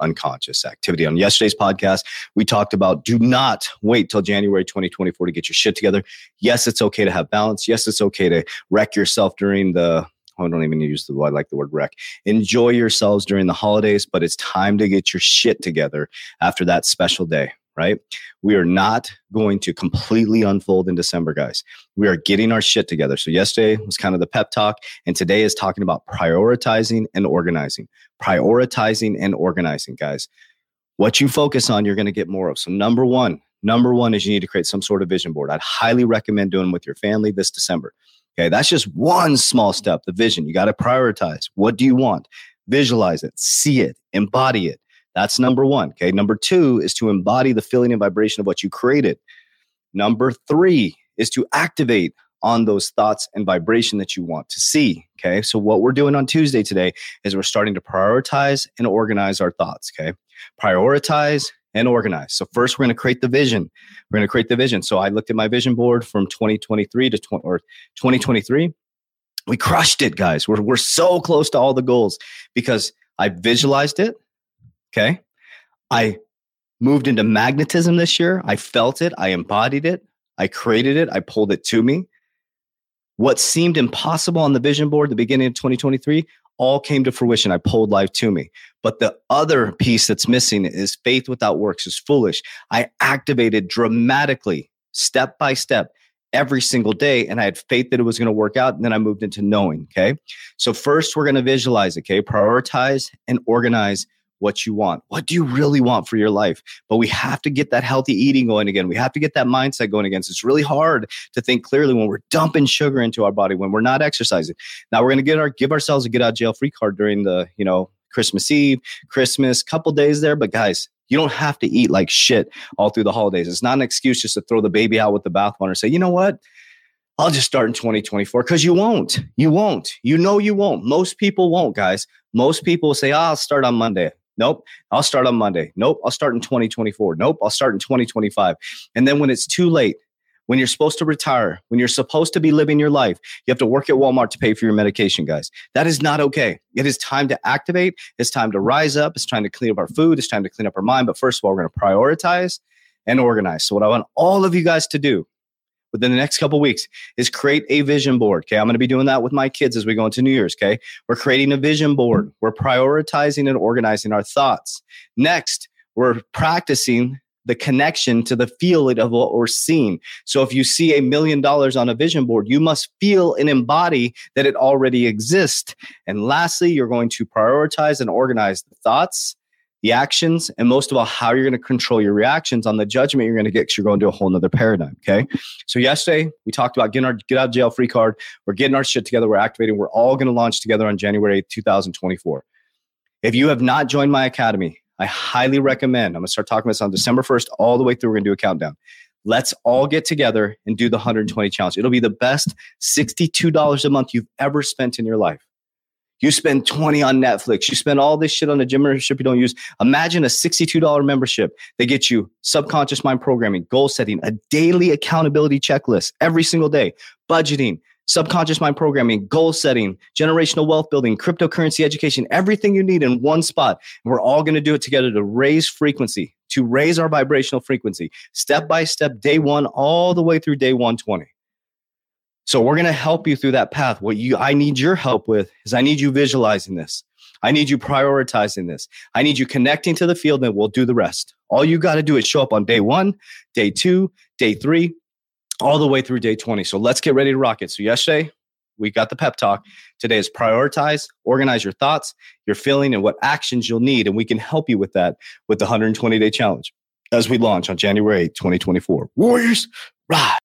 unconscious activity. On yesterday's podcast, we talked about do not wait till January 2024 to get your shit together. Yes, it's okay to have balance. Yes, it's okay to wreck yourself during the I don't even use the word, I like the word wreck. Enjoy yourselves during the holidays, but it's time to get your shit together after that special day, right? We are not going to completely unfold in December, guys. We are getting our shit together. So yesterday was kind of the pep talk, and today is talking about prioritizing and organizing. Prioritizing and organizing, guys. What you focus on, you're going to get more of. So number one is you need to create some sort of vision board. I'd highly recommend doing with your family this December. Okay, that's just one small step, the vision. You got to prioritize. What do you want? Visualize it, see it, embody it. That's number one. Okay, number two is to embody the feeling and vibration of what you created. Number three is to activate on those thoughts and vibration that you want to see. Okay, so what we're doing on Tuesday today is we're starting to prioritize and organize our thoughts. Okay, prioritize and organize. So first, we're going to create the vision. We're going to create the vision. So I looked at my vision board from 2023 to 2023. We crushed it, guys. We're so close to all the goals because I visualized it. Okay. I moved into magnetism this year. I felt it. I embodied it. I created it. I pulled it to me. What seemed impossible on the vision board at the beginning of 2023 all came to fruition. I pulled life to me. But the other piece that's missing is faith without works is foolish. I activated dramatically, step by step, every single day. And I had faith that it was going to work out. And then I moved into knowing. Okay. So first we're going to visualize. Okay. Prioritize and organize what you want. What do you really want for your life? But we have to get that healthy eating going again. We have to get that mindset going again. So it's really hard to think clearly when we're dumping sugar into our body, when we're not exercising. Now we're going to give ourselves a get out of jail free card during the, Christmas Eve, Christmas, couple days there. But guys, you don't have to eat like shit all through the holidays. It's not an excuse just to throw the baby out with the bathwater and say, you know what? I'll just start in 2024 because you won't. You won't. You won't. Most people won't, guys. Most people say, I'll start on Monday. Nope, I'll start on Monday. Nope, I'll start in 2024. Nope, I'll start in 2025. And then when it's too late, when you're supposed to retire, when you're supposed to be living your life, you have to work at Walmart to pay for your medication, guys. That is not okay. It is time to activate. It's time to rise up. It's time to clean up our food. It's time to clean up our mind. But first of all, we're going to prioritize and organize. So what I want all of you guys to do within the next couple of weeks is create a vision board. Okay. I'm going to be doing that with my kids as we go into New Year's. Okay. We're creating a vision board. We're prioritizing and organizing our thoughts. Next, we're practicing the connection to the feeling of what we're seeing. So if you see $1 million on a vision board, you must feel and embody that it already exists. And lastly, you're going to prioritize and organize the thoughts, the actions, and most of all, how you're going to control your reactions on the judgment you're going to get because you're going to a whole nother paradigm, okay? So yesterday, we talked about getting our get out of jail free card. We're getting our shit together. We're activating. We're all going to launch together on January 2024. If you have not joined my academy, I highly recommend. I'm going to start talking about this on December 1st all the way through. We're going to do a countdown. Let's all get together and do the 120 challenge. It'll be the best $62 a month you've ever spent in your life. You spend $20 on Netflix. You spend all this shit on a gym membership you don't use. Imagine a $62 membership. They get you subconscious mind programming, goal setting, a daily accountability checklist every single day, budgeting, subconscious mind programming, goal setting, generational wealth building, cryptocurrency education, everything you need in one spot. And we're all going to do it together to raise frequency, to raise our vibrational frequency, step by step, day one, all the way through day 120. So we're going to help you through that path. What I need your help with is I need you visualizing this. I need you prioritizing this. I need you connecting to the field and we'll do the rest. All you got to do is show up on day one, day two, day three, all the way through day 20. So let's get ready to rock it. So yesterday, we got the pep talk. Today is prioritize, organize your thoughts, your feeling, and what actions you'll need. And we can help you with that with the 120-day challenge as we launch on January 8, 2024. Warriors, rise.